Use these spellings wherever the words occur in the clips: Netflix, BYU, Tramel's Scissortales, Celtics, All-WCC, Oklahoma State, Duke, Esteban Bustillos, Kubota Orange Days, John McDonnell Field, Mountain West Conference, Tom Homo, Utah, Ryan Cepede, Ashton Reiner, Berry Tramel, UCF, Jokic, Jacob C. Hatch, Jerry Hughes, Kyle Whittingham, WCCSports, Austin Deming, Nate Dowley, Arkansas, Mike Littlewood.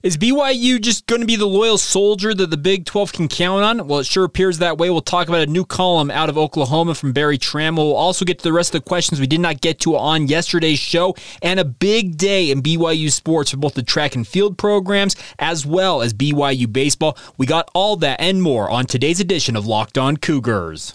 Is BYU just going to be the loyal soldier that the Big 12 can count on? Well, it sure appears that way. We'll talk about a new column out of Oklahoma from Berry Tramel. We'll also get to the rest of the questions we did not get to on yesterday's show. And a big day in BYU sports for both the track and field programs as well as BYU baseball. We got all that and more on today's edition of Locked On Cougars.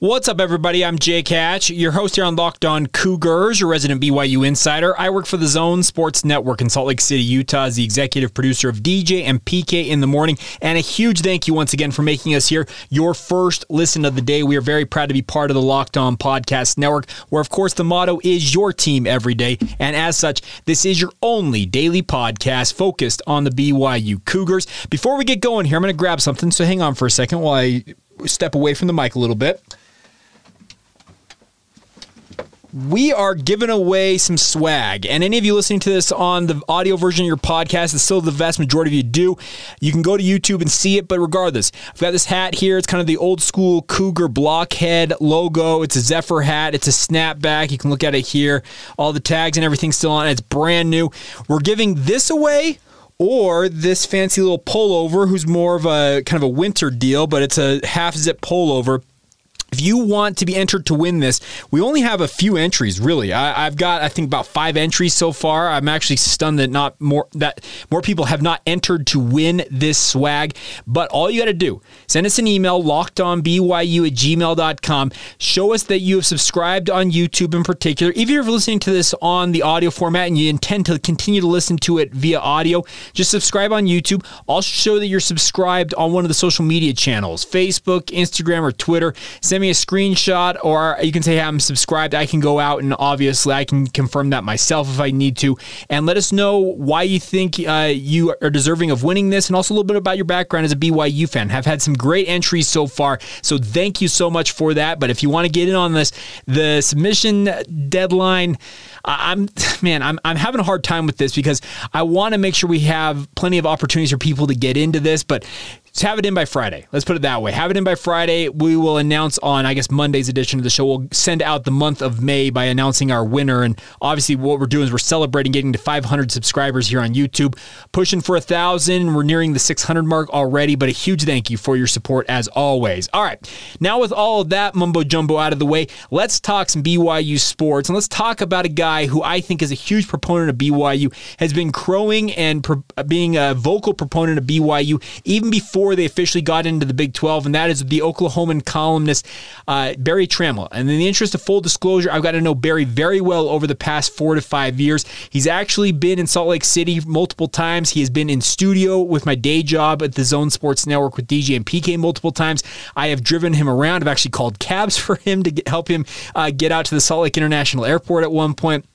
What's up, everybody? I'm Jake Hatch, your host here on Locked On Cougars, your resident BYU insider. I work for the Zone Sports Network in Salt Lake City, Utah, as the executive producer of DJ and PK in the morning. And a huge thank you once again for making us here your first listen of the day. We are very proud to be part of the Locked On Podcast Network, where, of course, the motto is your team every day. And as such, this is your only daily podcast focused on the BYU Cougars. Before we get going here, I'm going to grab something. So hang on for a second while I step away from the mic a little bit. We are giving away some swag, and any of you listening to this on the audio version of your podcast, and still the vast majority of you do, you can go to YouTube and see it, but regardless, I've got this hat here. It's kind of the old school Cougar blockhead logo. It's a Zephyr hat. It's a snapback. You can look at it here. All the tags and everything's still on it. It's brand new. We're giving this away, or this fancy little pullover, who's more of a kind of a winter deal, but it's a half zip pullover. If you want to be entered to win this, we only have a few entries, really. I've got, I think, about 5 entries so far. I'm actually stunned that more people have not entered to win this swag. But all you got to do, send us an email, lockedonbyu@gmail.com. Show us that you have subscribed on YouTube in particular. If you're listening to this on the audio format and you intend to continue to listen to it via audio, just subscribe on YouTube. Also show that you're subscribed on one of the social media channels, Facebook, Instagram, or Twitter. Send me a screenshot, or you can say, hey, I'm subscribed. I can go out and obviously I can confirm that myself if I need to, and let us know why you think you are deserving of winning this, and also a little bit about your background as a BYU fan. Have had some great entries so far, so thank you so much for that. But if you want to get in on this, the submission deadline, I'm having a hard time with this because I want to make sure we have plenty of opportunities for people to get into this, but so have it in by Friday. Let's put it that way. Have it in by Friday. We will announce on, I guess, Monday's edition of the show. We'll send out the month of May by announcing our winner. And obviously what we're doing is we're celebrating getting to 500 subscribers here on YouTube, pushing for 1,000. We're nearing the 600 mark already, but a huge thank you for your support as always. All right. Now with all of that mumbo jumbo out of the way, let's talk some BYU sports, and let's talk about a guy who I think is a huge proponent of BYU, has been crowing and being a vocal proponent of BYU even before they officially got into the Big 12, and that is the Oklahoman columnist Berry Tramel. And in the interest of full disclosure, I've got to know Berry very well over the past 4 to 5 years. He's actually been in Salt Lake City multiple times. He has been in studio with my day job at the Zone Sports Network with DJ and PK multiple times. I have driven him around. I've actually called cabs for him to help him get out to the Salt Lake International Airport at one point.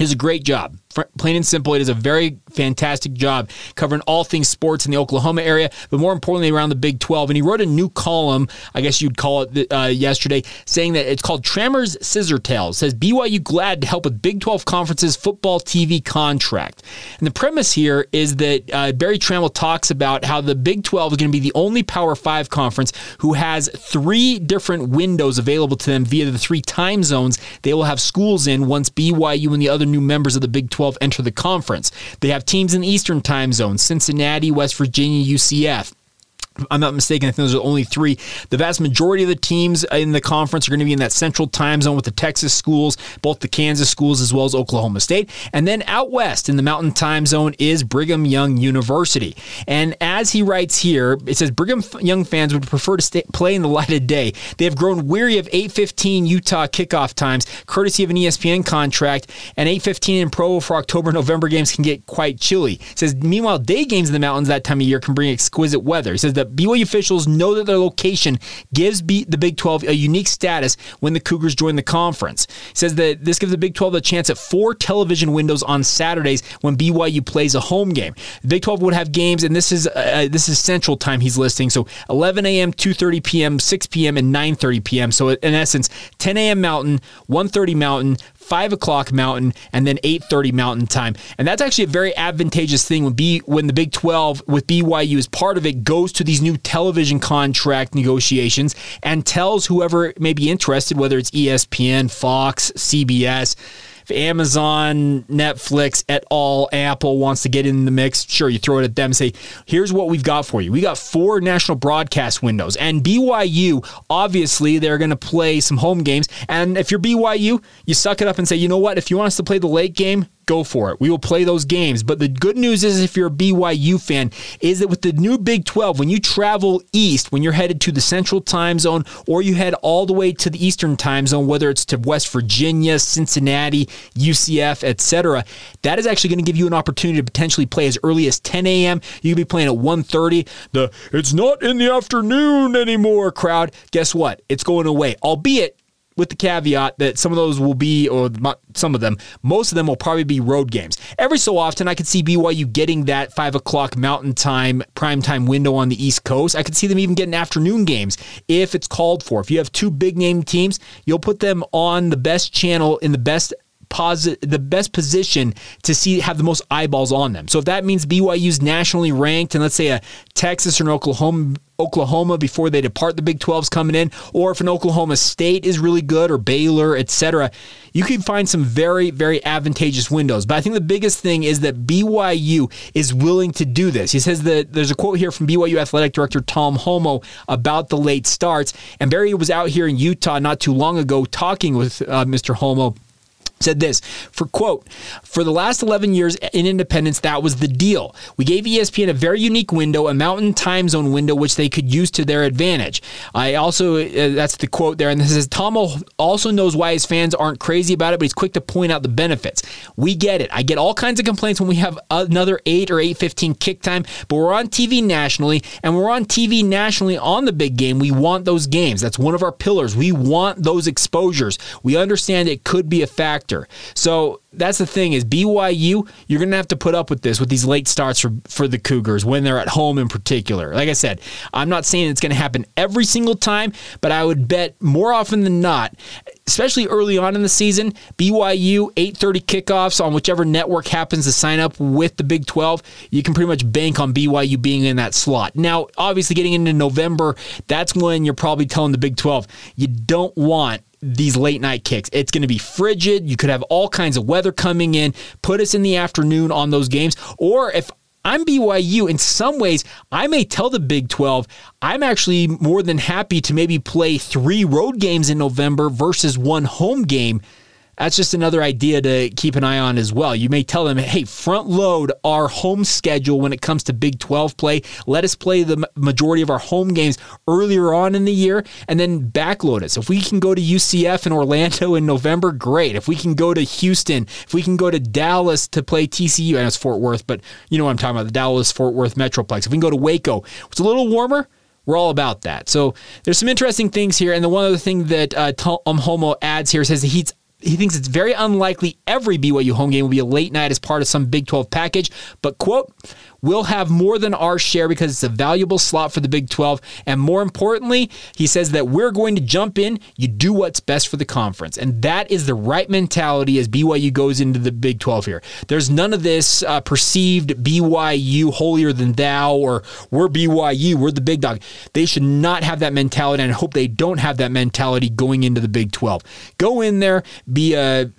It was a great job. Plain and simple, it is a very fantastic job covering all things sports in the Oklahoma area, but more importantly around the Big 12. And he wrote a new column, I guess you'd call it, yesterday, saying that it's called Tramel's Scissortales. It says BYU glad to help with Big 12 Conference's football TV contract. And the premise here is that Berry Tramel talks about how the Big 12 is going to be the only Power 5 conference who has three different windows available to them via the three time zones they will have schools in once BYU and the other new members of the Big 12 enter the conference. They have teams in the Eastern time zone, Cincinnati, West Virginia, UCF. I'm not mistaken, I think those are only three. The vast majority of the teams in the conference are going to be in that central time zone with the Texas schools, both the Kansas schools as well as Oklahoma State. And then out west in the Mountain time zone is Brigham Young University. And as he writes here, it says Brigham Young fans would prefer to play in the light of day. They have grown weary of 8:15 Utah kickoff times, courtesy of an ESPN contract, and 8:15 in Provo for October and November games can get quite chilly. It says, meanwhile, day games in the mountains that time of year can bring exquisite weather. It says that BYU officials know that their location gives the Big 12 a unique status when the Cougars join the conference. It says that this gives the Big 12 a chance at four television windows on Saturdays when BYU plays a home game. The Big 12 would have games, and this is Central Time he's listing, so 11 a.m., 2:30 p.m., 6 p.m., and 9:30 p.m. So in essence, 10 a.m. Mountain, 1:30 Mountain, 5 o'clock Mountain, and then 8:30 Mountain time. And that's actually a very advantageous thing when the Big 12 with BYU as part of it goes to these new television contract negotiations and tells whoever may be interested, whether it's ESPN, Fox, CBS, if Amazon, Netflix, et al., Apple wants to get in the mix, sure, you throw it at them and say, here's what we've got for you. We got four national broadcast windows. And BYU, obviously, they're going to play some home games. And if you're BYU, you suck it up and say, you know what, if you want us to play the late game, go for it. We will play those games. But the good news is, if you're a BYU fan, is that with the new Big 12, when you travel east, when you're headed to the Central Time Zone, or you head all the way to the Eastern Time Zone, whether it's to West Virginia, Cincinnati, UCF, etc., that is actually going to give you an opportunity to potentially play as early as 10 a.m. You could be playing at 1:30. The "it's not in the afternoon anymore" crowd, guess what? It's going away, albeit with the caveat that some of those will be, or not some of them, most of them will probably be road games. Every so often, I could see BYU getting that 5 o'clock Mountain Time primetime window on the East Coast. I could see them even getting afternoon games if it's called for. If you have two big-name teams, you'll put them on the best channel in the best position to see have the most eyeballs on them. So if that means BYU's nationally ranked, and let's say a Texas or an Oklahoma before they depart the Big 12's coming in, or if an Oklahoma State is really good or Baylor, etc., you can find some very, very advantageous windows. But I think the biggest thing is that BYU is willing to do this. He says that there's a quote here from BYU Athletic Director Tom Homo about the late starts, and Berry was out here in Utah not too long ago talking with Mr. Homo. Said this, for quote, "For the last 11 years in independence, that was the deal. We gave ESPN a very unique window, a mountain time zone window, which they could use to their advantage." I also, that's the quote there. And this is, Tom also knows why his fans aren't crazy about it, but he's quick to point out the benefits. "We get it. I get all kinds of complaints when we have another 8 or 8:15 kick time, but we're on TV nationally, and we're on TV nationally on the big game. We want those games. That's one of our pillars. We want those exposures. We understand it could be a factor." So that's the thing is BYU, you're going to have to put up with this, with these late starts for the Cougars when they're at home in particular. Like I said, I'm not saying it's going to happen every single time, but I would bet more often than not, especially early on in the season, BYU 8:30 kickoffs on whichever network happens to sign up with the Big 12, you can pretty much bank on BYU being in that slot. Now, obviously getting into November, that's when you're probably telling the Big 12, you don't want these late night kicks. It's going to be frigid. You could have all kinds of weather coming in. Put us in the afternoon on those games. Or if I'm BYU, in some ways, I may tell the Big 12, I'm actually more than happy to maybe play three road games in November versus one home game. That's just another idea to keep an eye on as well. You may tell them, hey, front load our home schedule when it comes to Big 12 play. Let us play the majority of our home games earlier on in the year and then backload it. So if we can go to UCF and Orlando in November, great. If we can go to Houston, if we can go to Dallas to play TCU, I know it's Fort Worth, but you know what I'm talking about, the Dallas-Fort Worth Metroplex. If we can go to Waco, it's a little warmer. We're all about that. So there's some interesting things here. And the one other thing that Tom Homo adds here says that he's He thinks it's very unlikely every BYU home game will be a late night as part of some Big 12 package. But, quote, we'll have more than our share because it's a valuable slot for the Big 12. And more importantly, he says that we're going to jump in. You do what's best for the conference. And that is the right mentality as BYU goes into the Big 12 here. There's none of this perceived BYU holier than thou or we're BYU, we're the big dog. They should not have that mentality, and I hope they don't have that mentality going into the Big 12. Go in there, be a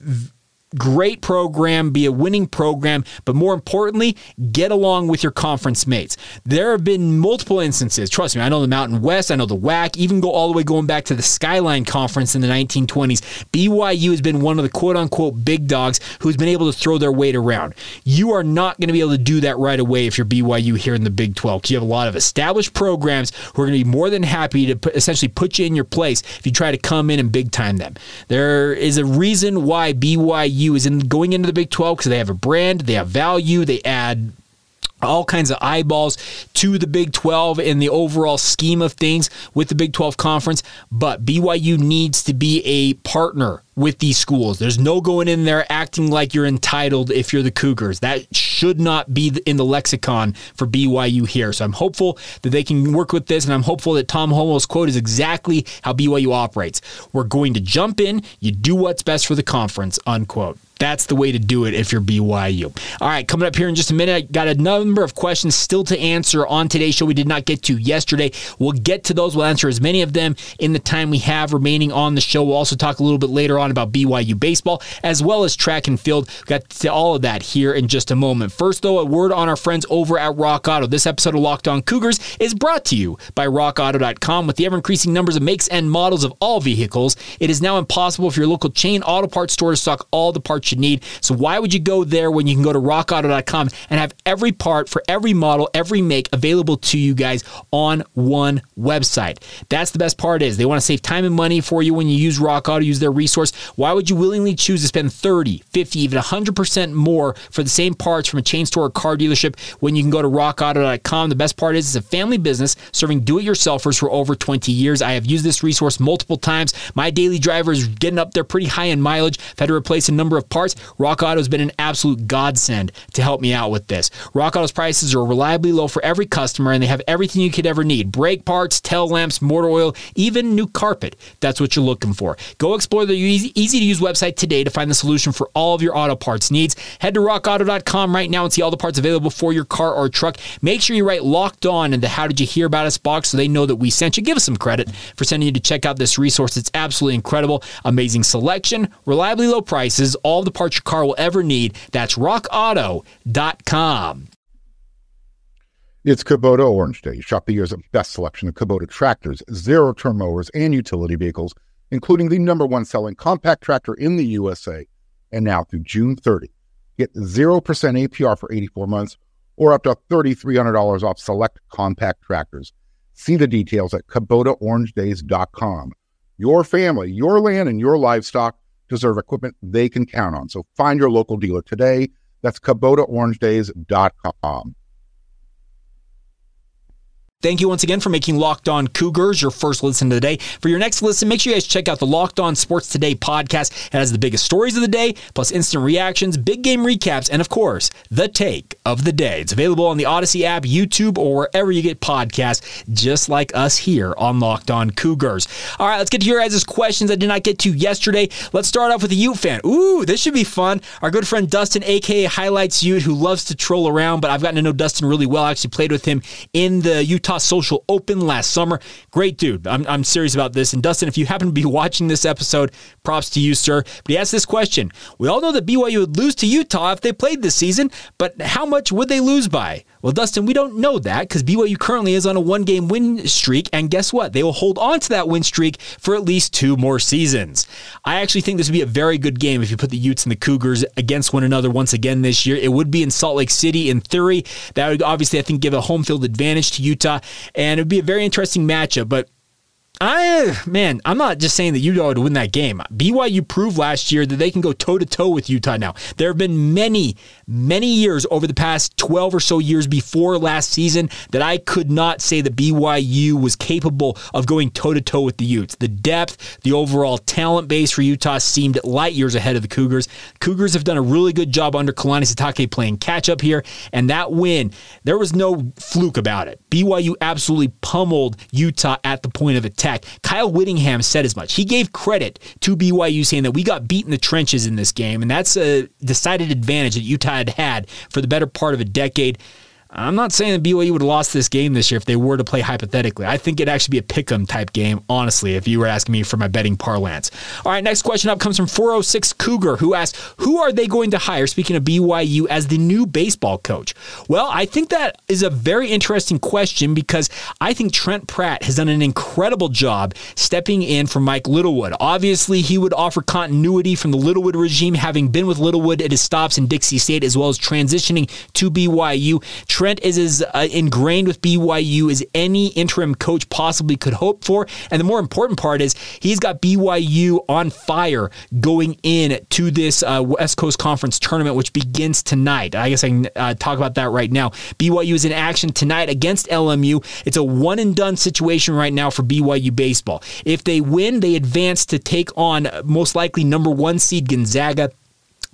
great program, be a winning program, but more importantly, get along with your conference mates. There have been multiple instances, trust me, I know the Mountain West, I know the WAC, even go all the way going back to the Skyline Conference in the 1920s. BYU has been one of the quote-unquote big dogs who's been able to throw their weight around. You are not going to be able to do that right away if you're BYU here in the Big 12, because you have a lot of established programs who are going to be more than happy to essentially put you in your place if you try to come in and big-time them. There is a reason why BYU is in going into the Big 12, because they have a brand, they have value, they add all kinds of eyeballs to the Big 12 in the overall scheme of things with the Big 12 conference. But BYU needs to be a partner with these schools. There's no going in there acting like you're entitled if you're the Cougars. That should not be in the lexicon for BYU here. So I'm hopeful that they can work with this, and I'm hopeful that Tom Homo's quote is exactly how BYU operates. We're going to jump in, you do what's best for the conference, unquote. That's the way to do it if you're BYU. All right, coming up here in just a minute, I got a number of questions still to answer on today's show we did not get to yesterday. We'll get to those. We'll answer as many of them in the time we have remaining on the show. We'll also talk a little bit later on about BYU baseball as well as track and field. We've got to all of that here in just a moment. First, though, a word on our friends over at Rock Auto. This episode of Locked On Cougars is brought to you by RockAuto.com. With the ever-increasing numbers of makes and models of all vehicles, it is now impossible for your local chain auto parts store to stock all the parts you need. So why would you go there when you can go to rockauto.com and have every part for every model, every make available to you guys on one website? That's the best part is they want to save time and money for you when you use Rock Auto, use their resource. Why would you willingly choose to spend 30, 50, even 100% more for the same parts from a chain store or car dealership when you can go to rockauto.com? The best part is it's a family business serving do-it-yourselfers for over 20 years. I have used this resource multiple times. My daily driver is getting up there pretty high in mileage. I've had to replace a number of parts. Rock Auto has been an absolute godsend to help me out with this. Rock Auto's prices are reliably low for every customer, and they have everything you could ever need. Brake parts, tail lamps, motor oil, even new carpet. That's what you're looking for. Go explore their easy-to-use website today to find the solution for all of your auto parts needs. Head to rockauto.com right now and see all the parts available for your car or truck. Make sure you write Locked On in the How Did You Hear About Us box so they know that we sent you. Give us some credit for sending you to check out this resource. It's absolutely incredible. Amazing selection, reliably low prices, all the parts your car will ever need. That's rockauto.com. It's Kubota Orange Days. Shop the year's best selection of Kubota tractors, zero-turn mowers, and utility vehicles, including the number one selling compact tractor in the USA. And now through June 30, get 0% APR for 84 months or up to $3,300 off select compact tractors. See the details at KubotaOrangeDays.com. Your family, your land, and your livestock deserve equipment they can count on. So find your local dealer today. That's KubotaOrangeDays.com. Thank you once again for making Locked On Cougars your first listen of the day. For your next listen, make sure you guys check out the Locked On Sports Today podcast. It has the biggest stories of the day, plus instant reactions, big game recaps, and of course, the take of the day. It's available on the Odyssey app, YouTube, or wherever you get podcasts, just like us here on Locked On Cougars. All right, let's get to your guys' questions I did not get to yesterday. Let's start off with a Ute fan. Ooh, this should be fun. Our good friend Dustin, a.k.a. Highlights Ute, who loves to troll around, but I've gotten to know Dustin really well. I actually played with him in the Utah Social Open last summer. Great dude. I'm serious about this. And Dustin, if you happen to be watching this episode, props to you, sir. But he asked this question. We all know that BYU would lose to Utah if they played this season, but how much would they lose by? Well, Dustin, we don't know that because BYU currently is on a one-game win streak, and guess what? They will hold on to that win streak for at least two more seasons. I actually think this would be a very good game if you put the Utes and the Cougars against one another once again this year. It would be in Salt Lake City in theory. That would obviously, I think, give a home field advantage to Utah, and it would be a very interesting matchup, but I'm not just saying that Utah would win that game. BYU proved last year that they can go toe-to-toe with Utah now. There have been many, many years over the past 12 or so years before last season that I could not say that BYU was capable of going toe-to-toe with the Utes. The depth, the overall talent base for Utah seemed light years ahead of the Cougars. Cougars have done a really good job under Kalani Sitake playing catch-up here, and that win, there was no fluke about it. BYU absolutely pummeled Utah at the point of attack. Kyle Whittingham said as much. He gave credit to BYU saying that we got beat in the trenches in this game, and that's a decided advantage that Utah had had for the better part of a decade. I'm not saying that BYU would have lost this game this year if they were to play hypothetically. I think it'd actually be a pick-em type game, honestly, if you were asking me for my betting parlance. All right, next question up comes from 406 Cougar, who asks, who are they going to hire, speaking of BYU, as the new baseball coach? Well, I think that is a very interesting question because I think Trent Pratt has done an incredible job stepping in for Mike Littlewood. Obviously, he would offer continuity from the Littlewood regime, having been with Littlewood at his stops in Dixie State, as well as transitioning to BYU. Trent is as ingrained with BYU as any interim coach possibly could hope for. And the more important part is he's got BYU on fire going in to this West Coast Conference tournament, which begins tonight. I guess I can talk about that right now. BYU is in action tonight against LMU. It's a one-and-done situation right now for BYU baseball. If they win, they advance to take on most likely number one seed Gonzaga.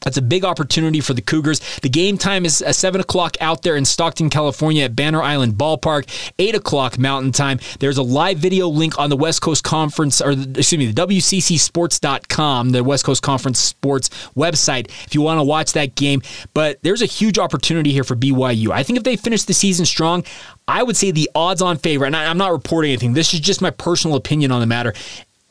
That's a big opportunity for the Cougars. The game time is 7 o'clock out there in Stockton, California at Banner Island Ballpark, 8 o'clock Mountain Time. There's a live video link on the West Coast Conference, the WCCSports.com, the West Coast Conference Sports website, if you want to watch that game. But there's a huge opportunity here for BYU. I think if they finish the season strong, I would say the odds-on favorite, and I'm not reporting anything, this is just my personal opinion on the matter.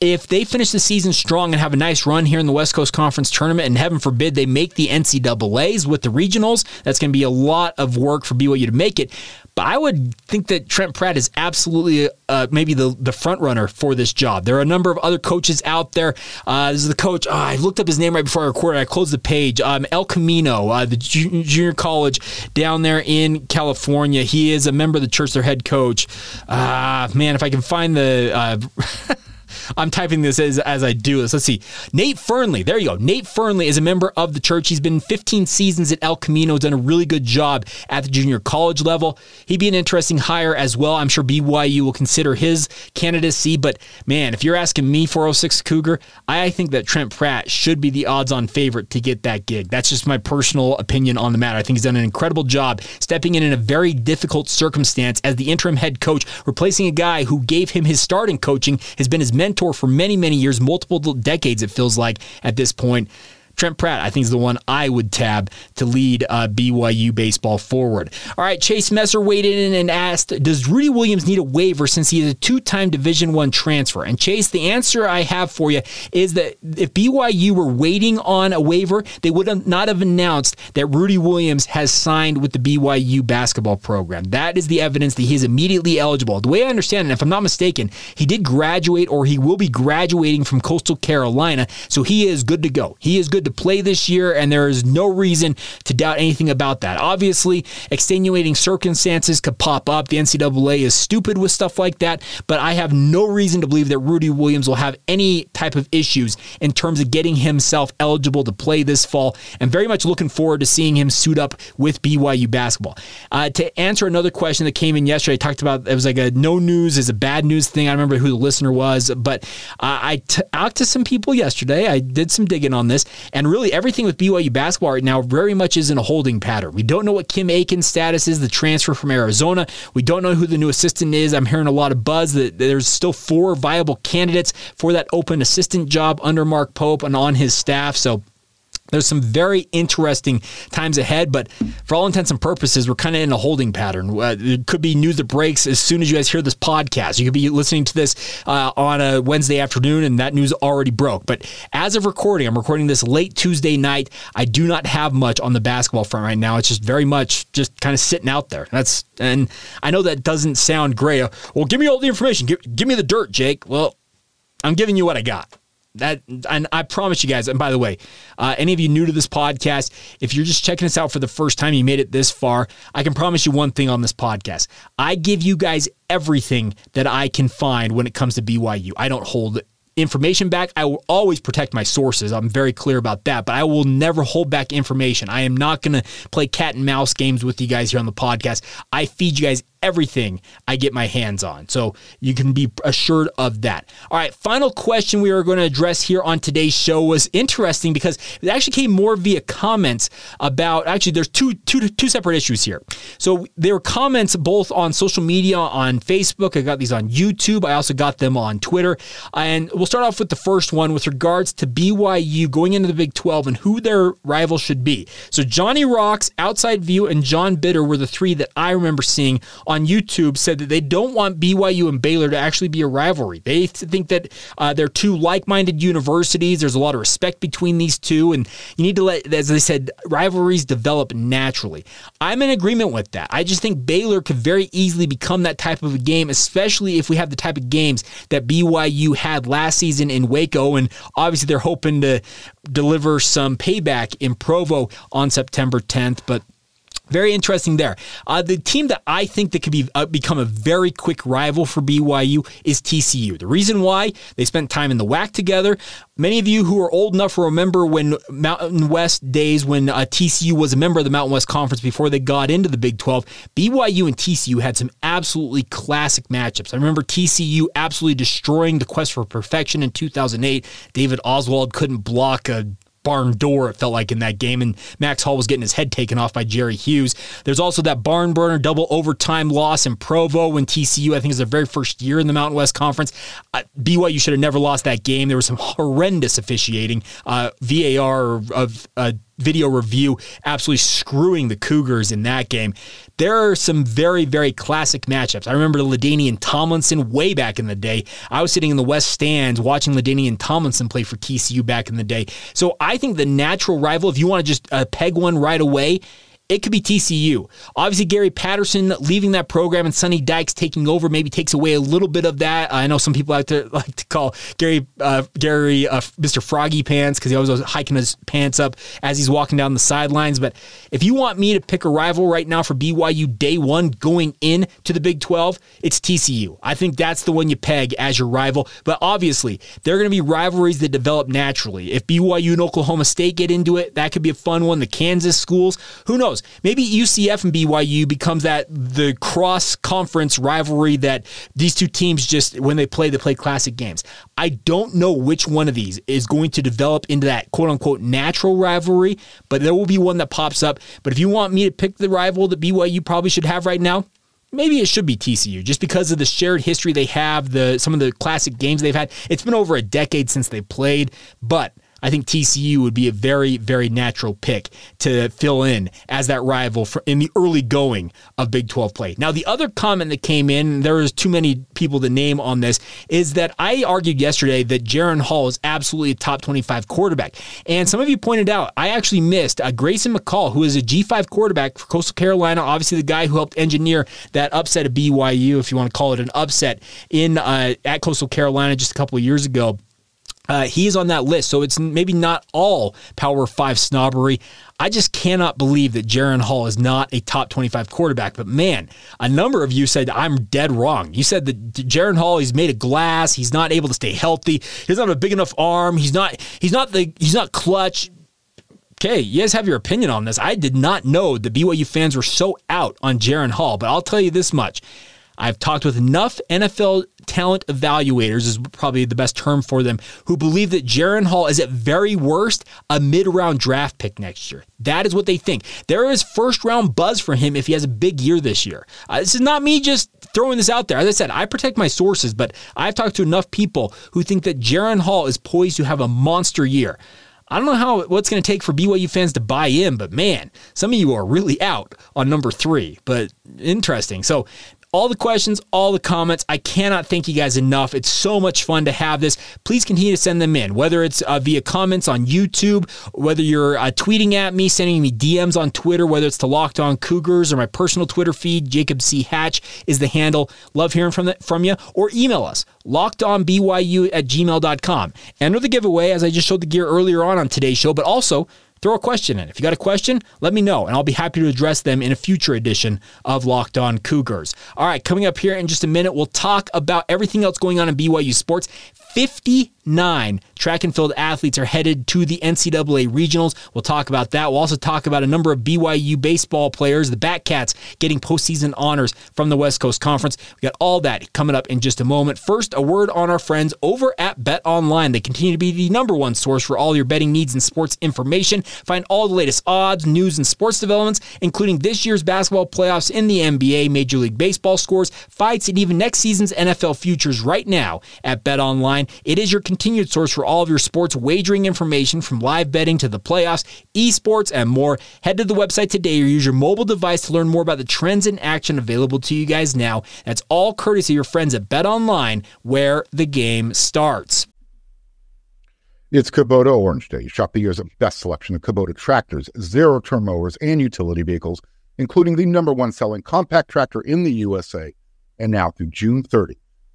If they finish the season strong and have a nice run here in the West Coast Conference tournament, and heaven forbid they make the NCAAs with the regionals, that's going to be a lot of work for BYU to make it. But I would think that Trent Pratt is absolutely maybe the front runner for this job. There are a number of other coaches out there. This is the coach. I looked up his name right before I recorded. I closed the page. El Camino, the junior college down there in California. He is a member of the church, their head coach. Man, if I can find the... I'm typing this as I do this. Let's see. Nate Fernley. There you go. Nate Fernley is a member of the church. He's been 15 seasons at El Camino. He's done a really good job at the junior college level. He'd be an interesting hire as well. I'm sure BYU will consider his candidacy. But, man, if you're asking me, 406 Cougar, I think that Trent Pratt should be the odds-on favorite to get that gig. That's just my personal opinion on the matter. I think he's done an incredible job stepping in a very difficult circumstance as the interim head coach, replacing a guy who gave him his starting coaching, has been his mentor for many, many years, multiple decades, it feels like at this point. Trent Pratt, I think, is the one I would tab to lead BYU baseball forward. All right, Chase Messer weighed in and asked, does Rudy Williams need a waiver since he is a two-time Division I transfer? And Chase, the answer I have for you is that if BYU were waiting on a waiver, they would not have announced that Rudy Williams has signed with the BYU basketball program. That is the evidence that he is immediately eligible. The way I understand it, if I'm not mistaken, he did graduate, or he will be graduating from Coastal Carolina, so he is good to go. He is good to play this year, and there is no reason to doubt anything about that. Obviously, extenuating circumstances could pop up. The NCAA is stupid with stuff like that, but I have no reason to believe that Rudy Williams will have any type of issues in terms of getting himself eligible to play this fall, and very much looking forward to seeing him suit up with BYU basketball. To answer another question that came in yesterday, I talked about, it was like a no news is a bad news thing. I remember who the listener was, but I talked to some people yesterday. I did some digging on this, and really, everything with BYU basketball right now very much is in a holding pattern. We don't know what Kim Aiken's status is, the transfer from Arizona. We don't know who the new assistant is. I'm hearing a lot of buzz that there's still 4 viable candidates for that open assistant job under Mark Pope and on his staff. So there's some very interesting times ahead, but for all intents and purposes, we're kind of in a holding pattern. It could be news that breaks as soon as you guys hear this podcast. You could be listening to this on a Wednesday afternoon, and that news already broke. But as of recording, I'm recording this late Tuesday night. I do not have much on the basketball front right now. It's just very much just kind of sitting out there. And I know that doesn't sound great. Well, give me all the information. Give me the dirt, Jake. Well, I'm giving you what I got. That, and I promise you guys, and by the way, any of you new to this podcast, if you're just checking us out for the first time, you made it this far, I can promise you one thing on this podcast. I give you guys everything that I can find when it comes to BYU. I don't hold information back. I will always protect my sources. I'm very clear about that, but I will never hold back information. I am not going to play cat and mouse games with you guys here on the podcast. I feed you guys everything I get my hands on. So you can be assured of that. All right, final question we are going to address here on today's show was interesting because it actually came more via comments about, actually there's two separate issues here. So there were comments both on social media, on Facebook. I got these on YouTube. I also got them on Twitter. And we'll start off with the first one with regards to BYU going into the Big 12 and who their rival should be. So Johnny Rocks, Outside View, and John Bitter were the three that I remember seeing on YouTube, said that they don't want BYU and Baylor to actually be a rivalry. They think that they're two like-minded universities. There's a lot of respect between these two, and you need to let, as they said, rivalries develop naturally. I'm in agreement with that. I just think Baylor could very easily become that type of a game, especially if we have the type of games that BYU had last season in Waco, and obviously they're hoping to deliver some payback in Provo on September 10th, but very interesting there. The team that I think that could be become a very quick rival for BYU is TCU. The reason why, they spent time in the WAC together. Many of you who are old enough will remember when Mountain West days, when TCU was a member of the Mountain West Conference before they got into the Big 12, BYU and TCU had some absolutely classic matchups. I remember TCU absolutely destroying the Quest for Perfection in 2008. David Oswald couldn't block a barn door, it felt like, in that game, and Max Hall was getting his head taken off by Jerry Hughes. There's also that barn burner double overtime loss in Provo when TCU, I think, is their very first year in the Mountain West Conference. BYU should have never lost that game. There was some horrendous officiating, VAR of video review, absolutely screwing the Cougars in that game. There are some very, very classic matchups. I remember LaDainian Tomlinson way back in the day. I was sitting in the West Stands watching LaDainian Tomlinson play for TCU back in the day. So I think the natural rival, if you want to just peg one right away, it could be TCU. Obviously, Gary Patterson leaving that program and Sonny Dykes taking over maybe takes away a little bit of that. I know some people out there like to call Gary Mr. Froggy Pants because he always was hiking his pants up as he's walking down the sidelines. But if you want me to pick a rival right now for BYU day one going in to the Big 12, it's TCU. I think that's the one you peg as your rival. But obviously, there are going to be rivalries that develop naturally. If BYU and Oklahoma State get into it, that could be a fun one. The Kansas schools, who knows? Maybe UCF and BYU becomes the cross-conference rivalry that these two teams just, when they play classic games. I don't know which one of these is going to develop into that quote-unquote natural rivalry, but there will be one that pops up. But if you want me to pick the rival that BYU probably should have right now, maybe it should be TCU, just because of the shared history they have, some of the classic games they've had. It's been over a decade since they played, but I think TCU would be a very, very natural pick to fill in as that rival in the early going of Big 12 play. Now, the other comment that came in, and there was too many people to name on this, is that I argued yesterday that Jaren Hall is absolutely a top 25 quarterback. And some of you pointed out, I actually missed Grayson McCall, who is a G5 quarterback for Coastal Carolina, obviously the guy who helped engineer that upset of BYU, if you want to call it an upset, at Coastal Carolina just a couple of years ago. He is on that list, so it's maybe not all Power 5 snobbery. I just cannot believe that Jaren Hall is not a top 25 quarterback. But man, a number of you said I'm dead wrong. You said that Jaren Hall, he's made of glass. He's not able to stay healthy. He doesn't have a big enough arm. He's not clutch. Okay, you guys have your opinion on this. I did not know the BYU fans were so out on Jaren Hall, but I'll tell you this much. I've talked with enough NFL talent evaluators, is probably the best term for them, who believe that Jaren Hall is at very worst a mid-round draft pick next year. That is what they think. There is first-round buzz for him if he has a big year this year. This is not me just throwing this out there. As I said, I protect my sources, but I've talked to enough people who think that Jaren Hall is poised to have a monster year. I don't know what it's going to take for BYU fans to buy in, but man, some of you are really out on number 3, but interesting. So all the questions, all the comments. I cannot thank you guys enough. It's so much fun to have this. Please continue to send them in, whether it's via comments on YouTube, whether you're tweeting at me, sending me DMs on Twitter, whether it's to Locked On Cougars or my personal Twitter feed. Jacob C. Hatch is the handle. Love hearing from you. Or email us, lockedonbyu@gmail.com. Enter the giveaway, as I just showed the gear earlier on today's show, but also throw a question in. If you got a question, let me know, and I'll be happy to address them in a future edition of Locked On Cougars. All right, coming up here in just a minute, we'll talk about everything else going on in BYU sports. 59 track and field athletes are headed to the NCAA regionals. We'll talk about that. We'll also talk about a number of BYU baseball players, the Batcats, getting postseason honors from the West Coast Conference. We got all that coming up in just a moment. First, a word on our friends over at BetOnline. They continue to be the number one source for all your betting needs and sports information. Find all the latest odds, news, and sports developments, including this year's basketball playoffs in the NBA, Major League Baseball scores, fights, and even next season's NFL futures right now at BetOnline. It is your continued source for all of your sports wagering information, from live betting to the playoffs, esports, and more. Head to the website today or use your mobile device to learn more about the trends in action available to you guys now. That's all courtesy of your friends at BetOnline, where the game starts. It's Kubota Orange Days. Shop the year's best selection of Kubota tractors, zero-turn mowers, and utility vehicles, including the number one selling compact tractor in the USA. And now through June 30.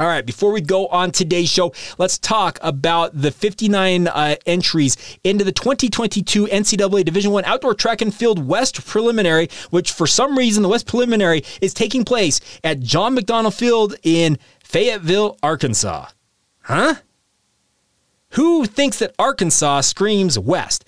All right, before we go on today's show, let's talk about the 59 entries into the 2022 NCAA Division I Outdoor Track and Field West Preliminary, which for some reason, the West Preliminary is taking place at John McDonnell Field in Fayetteville, Arkansas. Huh? Who thinks that Arkansas screams West?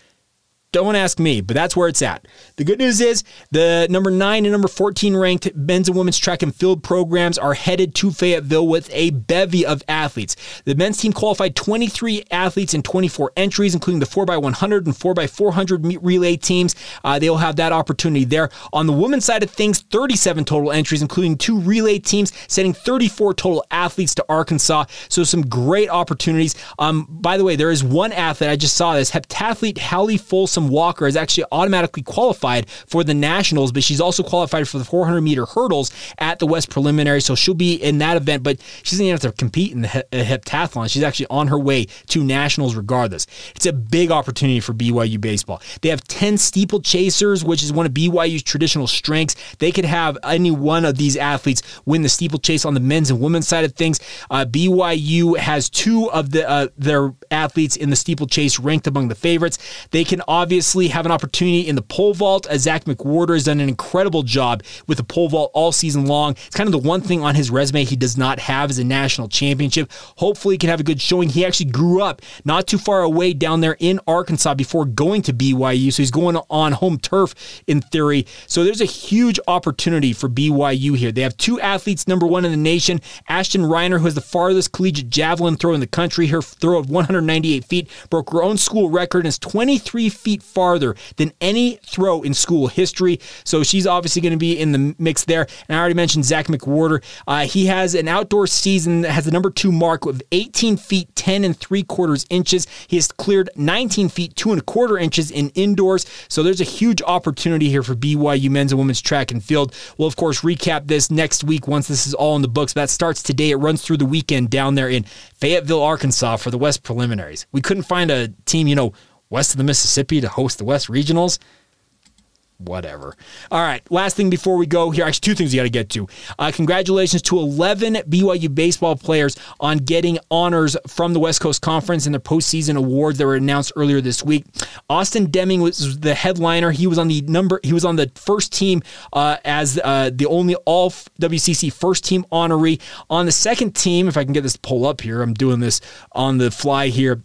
Don't ask me, but that's where it's at. The good news is the number 9 and number 14 ranked men's and women's track and field programs are headed to Fayetteville with a bevy of athletes. The men's team qualified 23 athletes in 24 entries, including the 4x100 and 4x400 relay teams. They'll have that opportunity there. On the women's side of things, 37 total entries, including 2 relay teams, sending 34 total athletes to Arkansas. So some great opportunities. By the way, there is one athlete, I just saw this, heptathlete Hallie Folsom Walker is actually automatically qualified for the nationals, but she's also qualified for the 400 meter hurdles at the West Preliminary, so she'll be in that event, but she doesn't even have to compete in the heptathlon. She's actually on her way to nationals regardless. It's a big opportunity for BYU baseball. They have 10 steeplechasers, which is one of BYU's traditional strengths. They could have any one of these athletes win the steeplechase on the men's and women's side of things. BYU has 2 of their athletes in the steeplechase ranked among the favorites. They can obviously have an opportunity in the pole vault, as Zach McWhorter has done an incredible job with the pole vault all season long. It's kind of the one thing on his resume he does not have is a national championship. Hopefully he can have a good showing. He actually grew up not too far away down there in Arkansas before going to BYU, so he's going on home turf in theory. So there's a huge opportunity for BYU here. They have 2 athletes, number 1 in the nation. Ashton Reiner, who has the farthest collegiate javelin throw in the country. Her throw of 198 feet broke her own school record and is 23 feet farther than any throw in school history. So she's obviously going to be in the mix there. And I already mentioned Zach McWhorter. He has an outdoor season that has the number 2 mark of 18 feet, 10 and 3/4 inches. He has cleared 19 feet, 2 1/4 inches in indoors. So there's a huge opportunity here for BYU men's and women's track and field. We'll of course recap this next week once this is all in the books. That starts today. It runs through the weekend down there in Fayetteville, Arkansas for the West Preliminaries. We couldn't find a team, west of the Mississippi to host the West Regionals. Whatever. All right, last thing before we go here. Actually, 2 things you got to get to. Congratulations to 11 BYU baseball players on getting honors from the West Coast Conference and the postseason awards that were announced earlier this week. Austin Deming was the headliner. He was on the first team as the only all WCC first team honoree. On the second team, if I can get this to pull up here, I'm doing this on the fly here.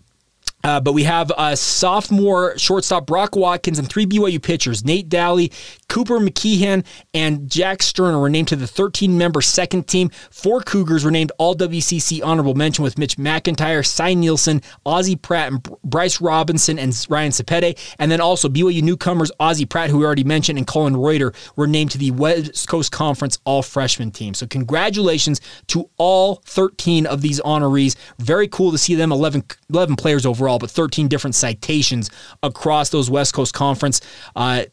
But we have sophomore shortstop Brock Watkins and three BYU pitchers, Nate Dowley, Cooper McKeehan, and Jack Sterner were named to the 13-member second team. Four Cougars were named All-WCC Honorable Mention with Mitch McIntyre, Cy Nielsen, Ozzie Pratt, and Bryce Robinson, and Ryan Cepede. And then also BYU newcomers Ozzie Pratt, who we already mentioned, and Colin Reuter were named to the West Coast Conference All-Freshman team. So congratulations to all 13 of these honorees. Very cool to see them, 11 players overall, but 13 different citations across those West Coast Conference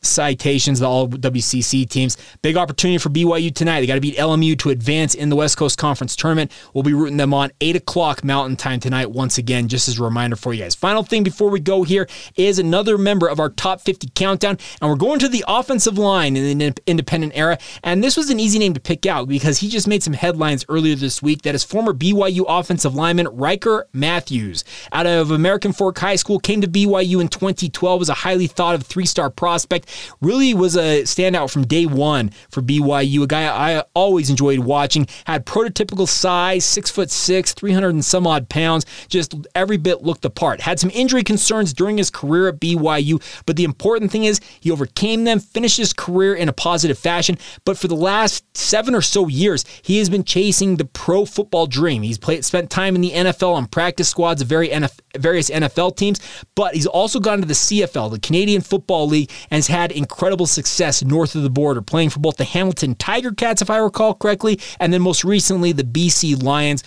citations, the All-WCC teams. Big opportunity for BYU tonight. They got to beat LMU to advance in the West Coast Conference tournament. We'll be rooting them on 8 o'clock Mountain Time tonight once again, just as a reminder for you guys. Final thing before we go here is another member of our Top 50 Countdown, and we're going to the offensive line in the independent era, and this was an easy name to pick out because he just made some headlines earlier this week. That is former BYU offensive lineman Riker Matthews out of American Fork High School, came to BYU in 2012, was a highly thought of three-star prospect, really was a standout from day one for BYU, a guy I always enjoyed watching, had prototypical size, 6'6", 300 and some odd pounds, just every bit looked the part. Had some injury concerns during his career at BYU, but the important thing is he overcame them, finished his career in a positive fashion, but for the last 7 or so years, he has been chasing the pro football dream. He's spent time in the NFL on practice squads of various NFL teams, but he's also gone to the CFL, the Canadian Football League, and has had incredible success north of the border, playing for both the Hamilton Tiger Cats, if I recall correctly, and then most recently the BC Lions.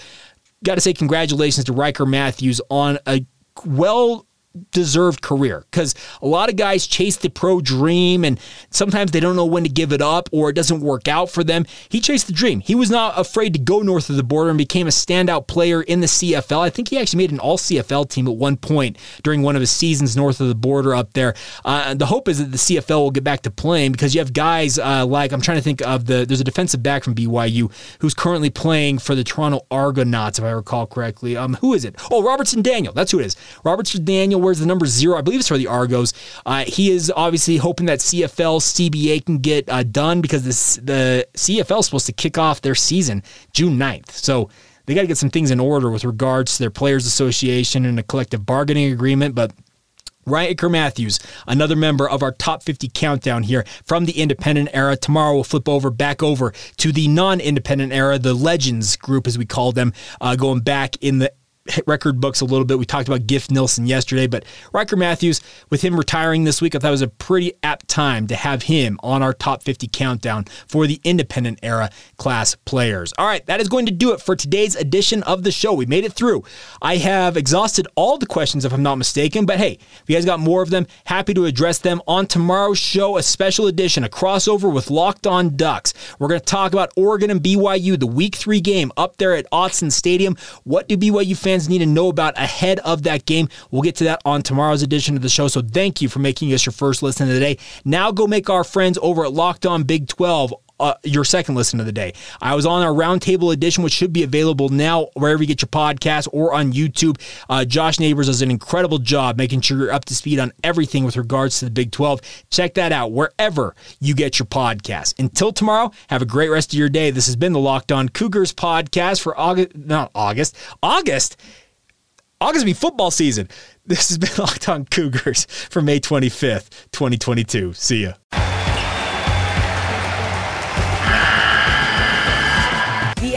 Got to say congratulations to Riker Matthews on a well-deserved career, because a lot of guys chase the pro dream and sometimes they don't know when to give it up or it doesn't work out for them. He chased the dream. He was not afraid to go north of the border and became a standout player in the CFL. I think he actually made an all-CFL team at one point during one of his seasons north of the border up there. The hope is that the CFL will get back to playing, because you have guys like, I'm trying to think of there's a defensive back from BYU who's currently playing for the Toronto Argonauts, if I recall correctly. Who is it? Oh, Robertson Daniel. That's who it is. Robertson Daniel wears the number 0. I believe it's for the Argos. He is obviously hoping that CFL, CBA can get done, because the CFL is supposed to kick off their season June 9th. So they got to get some things in order with regards to their Players Association and a collective bargaining agreement, but Riker Matthews, another member of our Top 50 Countdown here from the independent era. Tomorrow we'll flip back over to the non-independent era, the Legends group as we call them, going back in the record books a little bit. We talked about Giff Nilsson yesterday, but Riker Matthews, with him retiring this week, I thought it was a pretty apt time to have him on our Top 50 Countdown for the independent era class players. All right, that is going to do it for today's edition of the show. We made it through. I have exhausted all the questions, if I'm not mistaken, but hey, if you guys got more of them, happy to address them on tomorrow's show, a special edition, a crossover with Locked On Ducks. We're going to talk about Oregon and BYU, the Week 3 game up there at Autzen Stadium. What do BYU fans need to know about ahead of that game? We'll get to that on tomorrow's edition of the show, so thank you for making us your first listen of the day. Now go make our friends over at Locked On Big 12 your second listen of the day. I was on our roundtable edition, which should be available now wherever you get your podcast or on YouTube. Josh Neighbors does an incredible job making sure you're up to speed on everything with regards to the Big 12. Check that out wherever you get your podcast. Until tomorrow, have a great rest of your day. This has been the Locked On Cougars podcast for August will be football season. This has been Locked On Cougars for May 25th, 2022. See ya.